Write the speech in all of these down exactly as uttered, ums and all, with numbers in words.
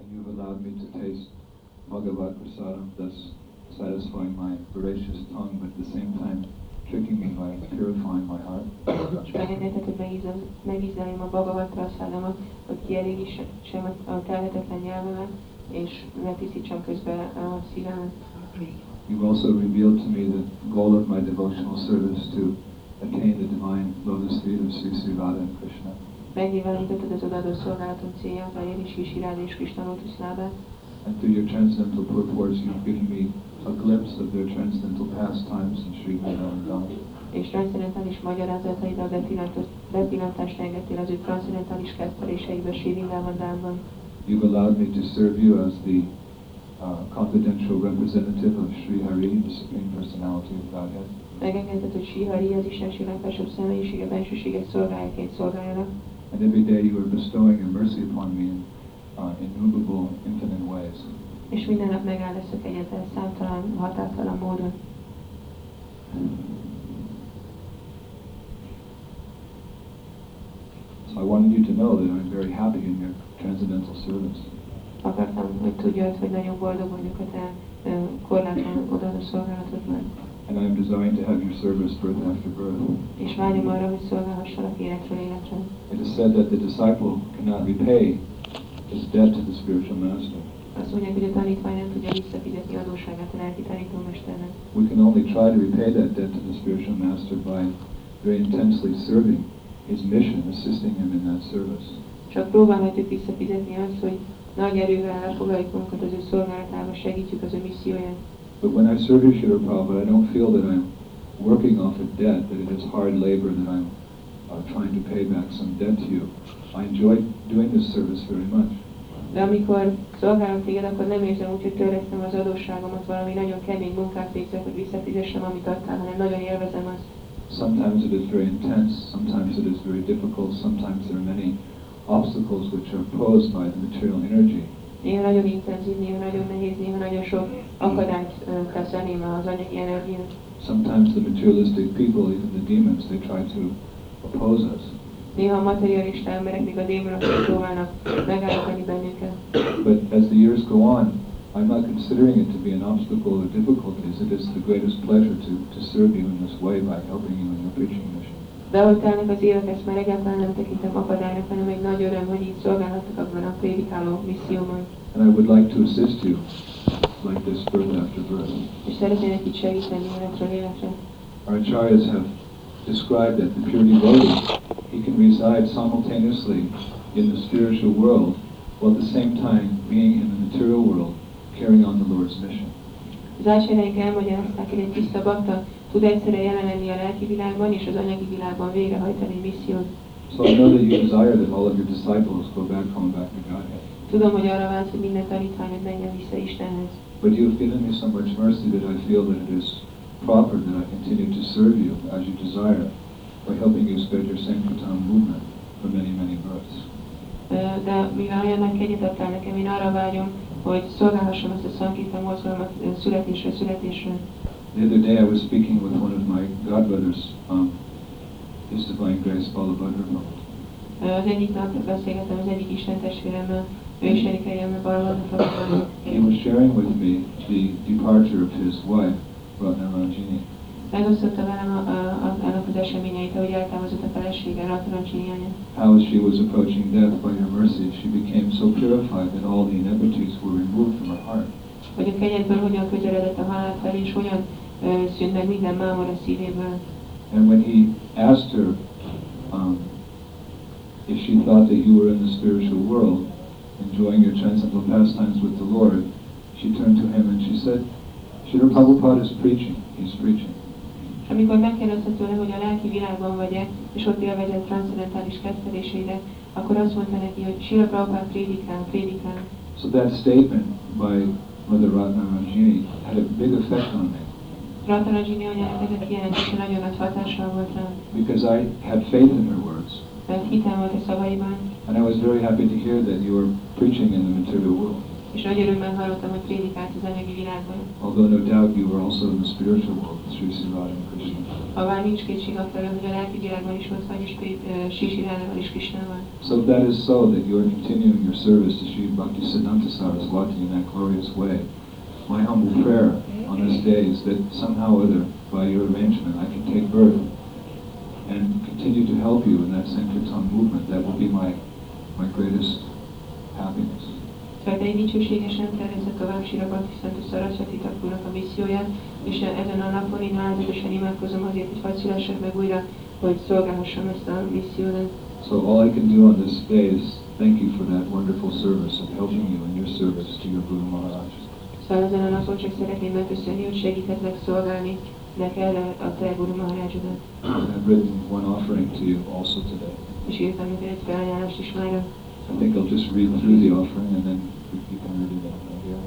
And you've allowed me to taste Bhagavad Prasadam, thus satisfying my voracious tongue, but at the same time tricking me by purifying my heart. You've also revealed to me the goal of my devotional service, to attain the divine lotus feet of Sri Sri Radha and Krishna. And through your transcendental purports, you've given me a glimpse of their transcendental pastimes in Sri Vrindavan Dhama. You've allowed me to serve you as the uh, confidential representative of Sri Hari, the Supreme Personality of Godhead. And every day you are bestowing your mercy upon me in uh, innumerable, infinite ways. És minden nap megálleszek egyetlen számtalan, határtalan módon. So I wanted you to know that I'm very happy in your transcendental service. Akartam, hogy tudjad, hogy nagyon boldog vagyok a te korlátlan odaadó szolgálatodban. And I'm designed to have your service birth after birth. És vágyom arra, hogy szolgálhassalak életről életre. It is said that the disciple cannot repay his debt to the spiritual master. Azt mondják, hogy a tanítvány nem tudja visszafizetni adósságát a lelki tanítómesternek. We can only try to repay that debt to the spiritual master by very intensely serving his mission, assisting him in that service. Csak próbálhatjuk visszafizetni azt, hogy nagy erővel elfoglaljuk magunkat az ő szolgálatába, segítjük az ő misszióját. But when I serve you, Srila Prabhupada, I don't feel that I'm working off a debt, that it is hard labor, that I'm uh, trying to pay back some debt to you. I enjoy doing this service very much. De amikor szolgálom téged, akkor nem érzem úgy, hogy törlesztem az adósságomat, valami nagyon kemény munkát végzek, hogy visszafizessem, amit adtál, hanem nagyon élvezem azt. Sometimes it is very intense, sometimes it is very difficult, sometimes there are many obstacles which are posed by the material energy. Néha nagyon intenzív, néha nagyon nehéz, néha nagyon sok akadályt tesz elébe az anyagi energiát. Sometimes the materialistic people, even the demons, they try to oppose us. Néha a materialista emberek, még a démonok próbálnak megállítani bennünket. But as the years go on, I'm not considering it to be an obstacle or difficulties. It is the greatest pleasure to to serve you in this way by helping you in your preaching mission. De ahogy telnek az évek, ezt már egyáltalán nem tekintem akadálynak, hanem egy nagy öröm, hogy így szolgálhatok abban a prédikáló misszióban. And I would like to assist you like this birth after birth. És szeretnének így segíteni életről életre. Our acharyas have described that the pure devotee, he can reside simultaneously in the spiritual world while at the same time being in the material world, carrying on the Lord's mission. Az ácsáraink elmagyarázták, hogy egy tiszta bakta tud egyszerre jelen lenni a lelki világban és az anyagi világban végrehajtani missziót. So I know that you desire that all of your disciples go back home, back to Godhead. Tudom, hogy arra vágysz, hogy minden tanítványod menjen vissza Istenhez. But you have given me so much mercy that I feel that it is proper that I continue to serve you as you desire, by helping you spread your Sank Ratan movement for many, many births. De mivel olyan nagy kegyet adtál nekem, én arra vágyom, hogy szolgálhassam ezt a Sank Ratan mozgalmat születésről születésre. The other day I was speaking with one of my godbrothers, um, His Divine Grace Balabhadra. Az egyik nap beszélgettem az egyik Isten testvéremmel, ő is elkerülme Balabhadra. He was sharing with me the departure of his wife, Ratna Rajini. Megosztotta velem annak az eseményeit, ahogy eltávozott a felesége, Ratna Rajini anya. How as she was approaching death, by her mercy, she became so purified that all the inequities were removed from her heart. Hogy a kegyedből hogyan közeledett a halál felé, és hogyan szűnt meg minden mámor a szívéből. And when he asked her um, if she thought that you were in the spiritual world, enjoying your transcendental pastimes with the Lord, she turned to him and she said, Srila Prabhupada is preaching, he's preaching. Amikor megkérdezte tőle, hogy a lelki világban vagy-e, és ott élvezett a transzendentális kezdődéseidet, akkor azt mondta neki, hogy Srila Prabhupada prédikál, prédikál. So that statement by Mother Ratna Rajini had a big effect on me. Ratna Rajini anyának ez a kijelentése nagyon nagy hatással volt rá. Because I had faith in her words. Mert hitem volt a szavaiban. And I was very happy to hear that you were preaching in the material world. És nagy örömmel hallottam, hogy prédikált az anyagi világban. Although no doubt you were also in the spiritual world, Sri Sri Radha and Krishna. Habár nincs kétség attól, hogy a lelki világban is ott vagy, és Sri Sri Radhával és Krishnával. So that is so that you are continuing your service to Sri Bhaktisiddhanta Sarasvati in that glorious way. My humble prayer on this day is that somehow or other, by your arrangement, I can take birth and continue to help you in that Sank Ratan movement. That will be my my greatest happiness. Szóval egy dicsőségesen tervezett tovább Sri Bhaktisiddhanta Sarasvati Thakurnak a misszióját, és ezen a napon én áldozatosan imádkozom azért, hogy hadd szülessek meg újra, hogy szolgálhassam ezt a missziót. So all I can do on this day is thank you for that wonderful service and helping you in your service to your Guru Maharaj. Szóval ezen a napon csak szeretném megköszönni, hogy segítettek szolgálni neked a te Guru Maharajodat. I've written one offering to you also today. És írtam neked egy felajánlást is mára. I think I'll just read through the offering and then you can read it out here.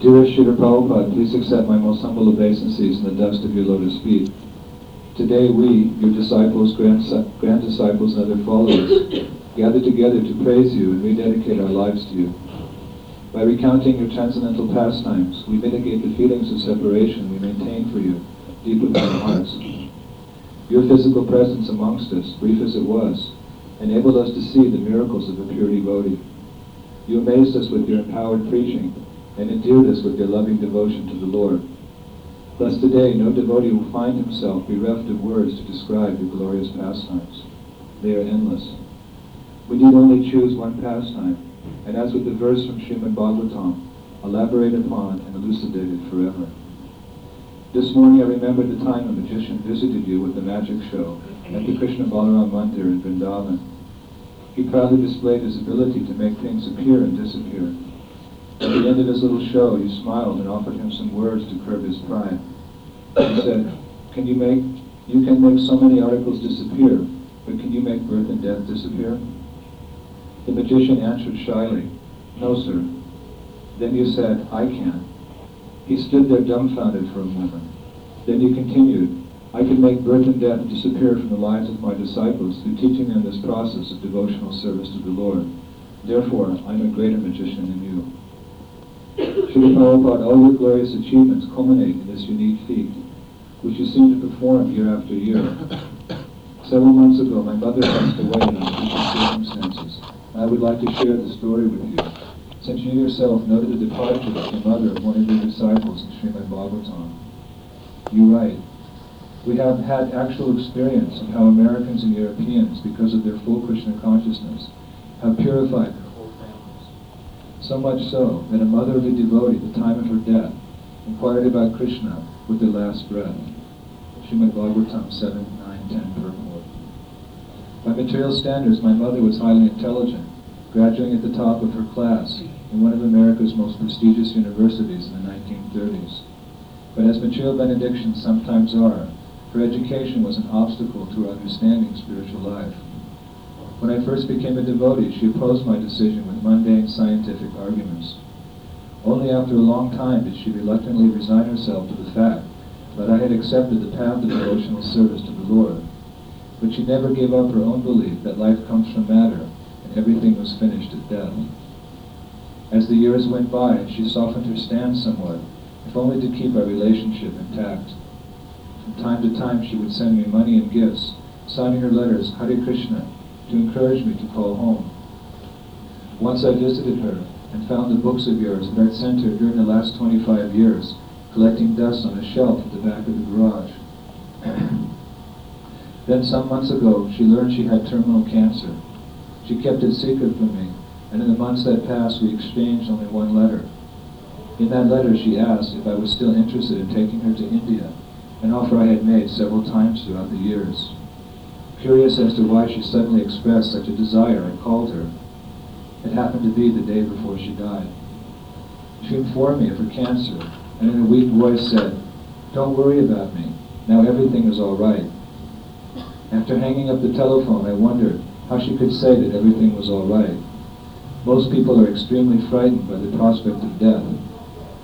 Dear Srila Prabhupada, please accept my most humble obeisances in the dust of your lotus feet. Today we, your disciples, grand, grand disciples and other followers, gather together to praise you and rededicate our lives to you. By recounting your transcendental pastimes, we mitigate the feelings of separation we maintain for you deep within our hearts. Your physical presence amongst us, brief as it was, enabled us to see the miracles of a pure devotee. You amazed us with your empowered preaching and endeared us with your loving devotion to the Lord. Thus today, no devotee will find himself bereft of words to describe your glorious pastimes. They are endless. We need only choose one pastime, and as with the verse from Srimad Bhagavatam, elaborate upon and elucidate it forever. This morning I remembered the time a magician visited you with a magic show at the Krishna Balaram Mantir in Vrindavan. He proudly displayed his ability to make things appear and disappear. At the end of his little show, you smiled and offered him some words to curb his pride. You said, "Can you make you can make so many articles disappear, but can you make birth and death disappear?" The magician answered shyly, "No, sir." Then you said, "I can." He stood there dumbfounded for a moment. Then you continued, "I can make birth and death disappear from the lives of my disciples through teaching them this process of devotional service to the Lord. Therefore, I'm a greater magician than you." Srila Prabhupada, all your glorious achievements culminate in this unique feat, which you seem to perform year after year. Several months ago, my mother passed away in unforeseen circumstances, and I would like to share the story with you. Since you yourself noted the departure of the mother of one of your disciples in Srimad Bhagavatam, you write, "We have had actual experience of how Americans and Europeans, because of their full Krishna consciousness, have purified their whole families. So much so that a motherly devotee at the time of her death inquired about Krishna with her last breath." Srimad Bhagavatam seven, nine, ten purport. By material standards, my mother was highly intelligent, graduating at the top of her class in one of America's most prestigious universities in the nineteen thirties. But as material benedictions sometimes are, her education was an obstacle to her understanding spiritual life. When I first became a devotee, she opposed my decision with mundane scientific arguments. Only after a long time did she reluctantly resign herself to the fact that I had accepted the path of devotional service to the Lord. But she never gave up her own belief that life comes from matter and everything was finished at death. As the years went by, she softened her stance somewhat, if only to keep our relationship intact. From time to time she would send me money and gifts, signing her letters, "Hare Krishna," to encourage me to call home. Once I visited her and found the books of yours that I'd sent her during the last twenty-five years, collecting dust on a shelf at the back of the garage. Then some months ago she learned she had terminal cancer. She kept it secret from me, and in the months that passed we exchanged only one letter. In that letter she asked if I was still interested in taking her to India, an offer I had made several times throughout the years. Curious as to why she suddenly expressed such a desire, I called her. It happened to be the day before she died. She informed me of her cancer, and in a weak voice said, "Don't worry about me. Now everything is all right." After hanging up the telephone, I wondered how she could say that everything was all right. Most people are extremely frightened by the prospect of death.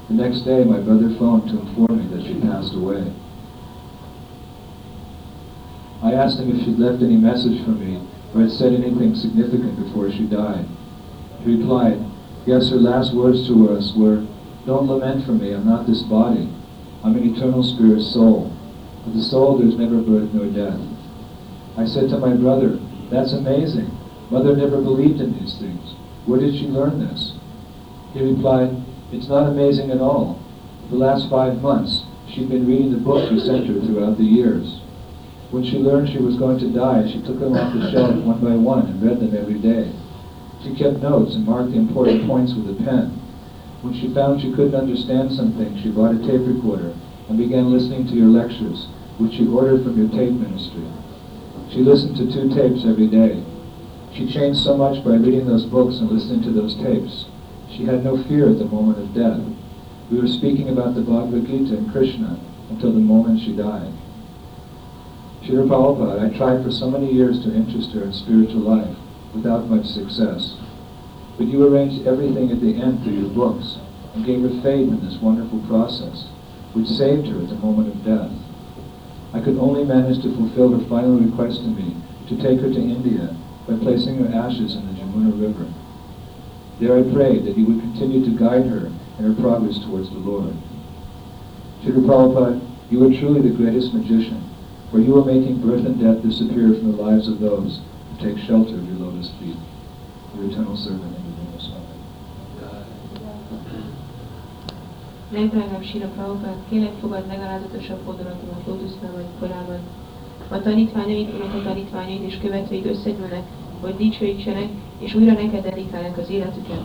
The next day, my brother phoned to inform me that she passed away. I asked him if she'd left any message for me or had said anything significant before she died, replied, yes, her last words to us were, don't lament for me, I'm not this body. I'm an eternal spirit soul. For the soul there's never birth nor death. I said to my brother, that's amazing. Mother never believed in these things. Where did she learn this? He replied, it's not amazing at all. For the last five months, she'd been reading the book we sent her throughout the years. When she learned she was going to die, she took them off the shelf one by one and read them every day. She kept notes and marked the important points with a pen. When she found she couldn't understand something, she bought a tape recorder and began listening to your lectures, which she ordered from your tape ministry. She listened to two tapes every day. She changed so much by reading those books and listening to those tapes. She had no fear at the moment of death. We were speaking about the Bhagavad-gita and Krishna until the moment she died. Srila Prabhupada, I tried for so many years to interest her in spiritual life without much success. But you arranged everything at the end through your books and gave her faith in this wonderful process, which saved her at the moment of death. I could only manage to fulfill her final request to me to take her to India by placing her ashes in the Jamuna River. There I prayed that he would continue to guide her in her progress towards the Lord. Srila Prabhupada, you are truly the greatest magician, for you are making birth and death disappear from the lives of those who take shelter of your lotus feet. Your eternal servant, Indra Goswami. Legdrágább Srila Prabhupada, kérlek fogad legalázatosabb fordulatomat lótuszlámaid korában. A tanítványaid, unoka tanítványaid és követőid összegyűlnek, hogy dicsőítsenek, és újra neked dedikálnak az életüket.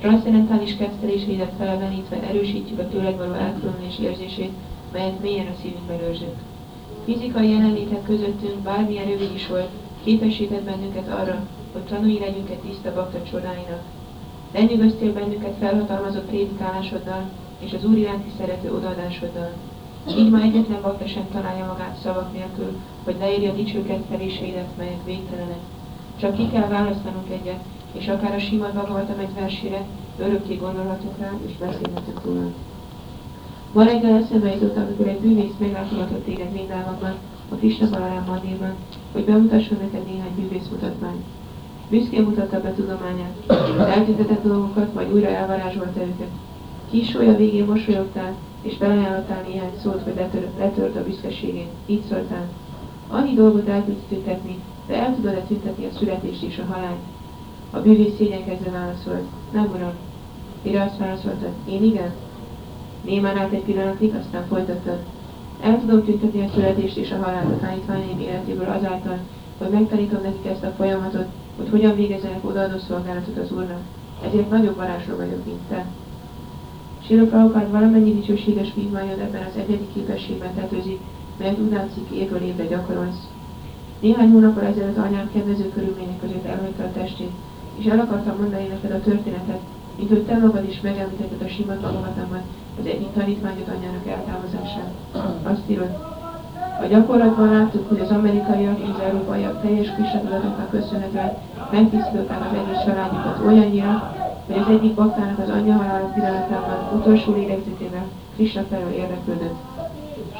Transzcendentális ketteléseidet felevenítve erősítjük a tőled való elkülönülés érzését, melyet mélyen a szívünkben őrzünk. Fizikai jelenlétet közöttünk, bármilyen rövid is volt, képesített bennünket arra, hogy tanulj legyünk egy tiszta bakta csodáinak. Lenyűgöztél bennünket felhatalmazott prédikálásoddal és az Úr iránti szerető odaadásoddal. Így már egyetlen bakta sem találja magát szavak nélkül, hogy leírja dicsőkedteléseidet, melyek végtelenek. Csak ki kell választanunk egyet, és akár a Srimad Bhagavatam egy versére örökké gondolhatunk rá és beszélhetünk róla. Ma reggel eszembe jutott, amikor egy bűvész meglátogatott téged Vrindávában, a Krishna Balaram Mantirban, hogy bemutasson neked néhány bűvész mutatmányt. Büszkén mutatta be tudományát, eltüntetett dolgokat, majd újra elvarázsolta őket. Kis sója végén mosolyogtál, és felajánlottál néhány szót, hogy letört, letört a büszkeségét. Így szóltál. Annyi dolgot el tudsz tüntetni, de el tudod-e tüntetni a születést és a halált? A bűvész szégyenkezve válaszolt. Nem, uram. Mire azt válaszoltad? Én igen? Némán állt egy pillanatig, aztán folytattad. El tudom tüntetni a születést és a halált a tanítványaim életéből azáltal, hogy megtanítom nekik ezt a folyamatot, hogy hogyan végezzenek odaadó szolgálatot az Úrnak. Ezért nagyobb varázsló vagyok, mint te. Srila Prabhupada valamennyi dicsőséges vívmányod ebben az egyedi képességben tetőzik, melyet úgy látszik évről évre gyakorolsz. Néhány hónappal ezelőtt anyám kedvező körülmények között elhagyta a testét, és el akartam mondani neked a történetet, mint hogy te magad is megemlítetted a Srimad Bhagavatamban az egyik tanítványod anyának eltávozását. Azt írod. A gyakorlatban láttuk, hogy az amerikaiak és az európaiak teljes kisatudatoknak köszönhetően megtisztították az egész családjukat olyannyira, hogy az egyik baktának az anyja halála pillanatában utolsó lélegzetével Krishna felől érdeklődött.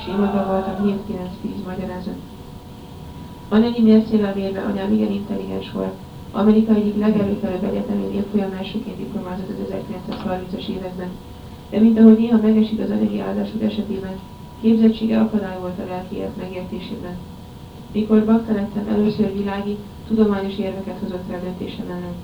Srimad Bhagavatam hét kilenc tíz magyarázat. Annyi mércével mérve anyám igen intelligens volt. Amerika egyik legelőkelőbb egyetemén évfolyam elsőként diplomázott az ezerkilencszázharmincas években. De mint ahogy néha megesik az anyagi áldások esetében, képzettsége akadály volt a lelki élet megértésében. Mikor bakta lettem, először világi, tudományos érveket hozott fel döntésem ellen.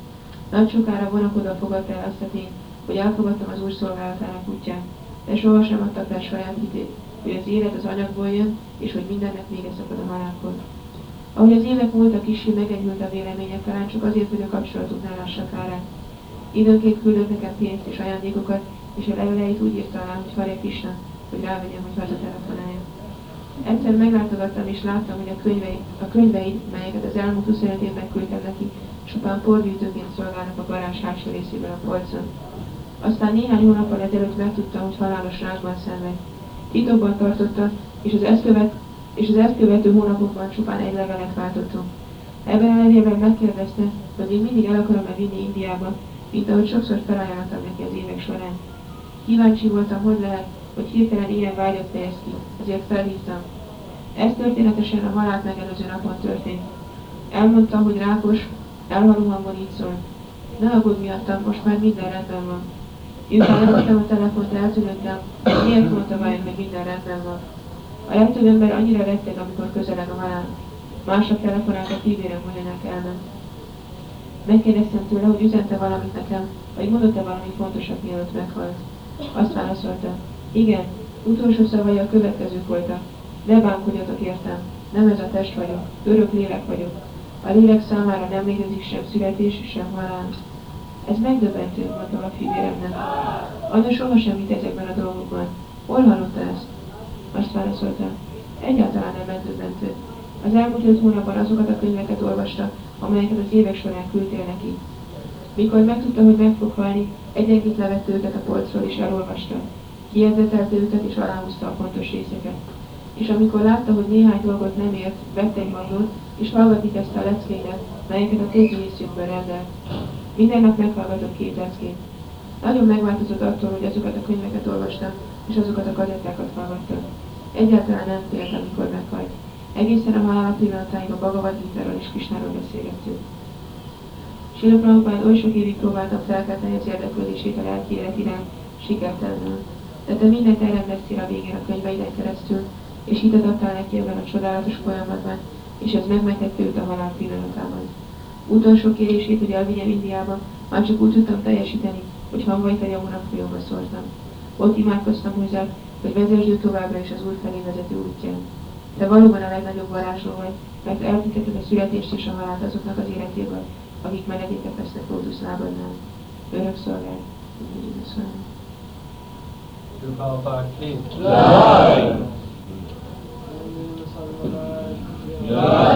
Nagy sokára vonakodva fogadta el azt a tényt, hogy elfogadtam az Úr szolgálatának útját, de sohasem adtak fel saját hitét, hogy az élet az anyagból jön, és hogy mindennek vége szakad a halálkor. Ahogy az évek múltak, kissé megenyhült a véleménye, talán csak azért, hogy a kapcsolatunknál lássak árát. Időnként küldött nekem pénzt és ajándékokat, és a leveleit úgy írta alá, hogy Hari Krishna, hogy rávegyem, hogy hazatelefonáljam. Egyszer meglátogattam és láttam, hogy a könyveid, a könyveid, melyeket az elmúlt huszonöt évben küldtem neki, csupán porgyűjtőként szolgálnak a garázs hátsó részében a polcon. Aztán néhány hónappal ezelőtt megtudtam, hogy halálos rákban szenved. Titokban tartotta, és az ezt követ, és az ezt követő hónapokban csupán egy levelet váltottunk. Ebben ellenében megkérdezte, hogy én mindig el akarom-e vinni Indiába, mint ahogy sokszor felajánlottam neki az évek során. Kíváncsi voltam, hogy lehet, hogy hirtelen ilyen vágyat fejez ki, ezért felhívtam. Ez történetesen a halált megelőző napon történt. Elmondtam, hogy rákos, elhaló hangon így szólt. ne aggódj miattam, most már minden rendben van. Miután elvettem a telefont, eltűnődtem, miért mondta vajon, hogy minden rendben van. A legtöbb ember annyira retteg, amikor közeleg a halál. Másnap telefonált a tévére, mondjanak elment. Megkérdeztem tőle, hogy üzente valamit nekem, vagy mondott-e valami fontosabb, mielőtt meghalt. Azt válaszolta, igen, utolsó szavai a következők voltak. Ne bánkodjatok értem, nem ez a test vagyok, örök lélek vagyok. A lélek számára nem létezik sem születés, sem halál. Ez megdöbbentő, mondtam a fivéremnek. Anna sohasem hitt ezekben a dolgokban. Hol hallotta ezt? Azt válaszolta, egyáltalán nem megdöbbentő. Az elmúlt öt hónapban azokat a könyveket olvasta, amelyeket az évek során küldtél neki. Mikor megtudta, hogy meg fog halni, egyenként levette őket a polcról és elolvasta. Kiérdetelte őket és aláhúzta a pontos részeket. És amikor látta, hogy néhány dolgot nem ért, vett egy magnót, és hallgatni kezdte a leckéket, melyeket a közülészjükben rendelt. Minden nap meghallgatott két leckét. Nagyon megváltozott attól, hogy azokat a könyveket olvastam, és azokat a kazettákat hallgattam. Egyáltalán nem félt, amikor meghalt. Egészen a halála pillanatáig a Bhagavad-gitáról és Krisnáról beszélgettünk. Srila Prabhupada oly sok évig próbáltam felkelteni az érdeklődését a lelki élet iránt, sikertelenül. De te mindent elrendeztél a végén a könyveiden keresztül, és hitet adtál neki ebben a csodálatos folyamatban, és ez megmentette őt a halál pillanatában. Utolsó kérését, hogy elvigyem Indiába, már csak úgy tudtam teljesíteni, hogy hangvajt a Jamuna folyóba szórtam. Ott imádkoztam hozzá, hogy vezesd ő továbbra is az úr felé vezető útján. Te valóban a legnagyobb varázsló vagy, mert eltünteted a születést és a halált azoknak az életében, akik menedéket vesznek Lótusz lábadnál. Örök szolgált, mindig igazolom. Jai! Jai!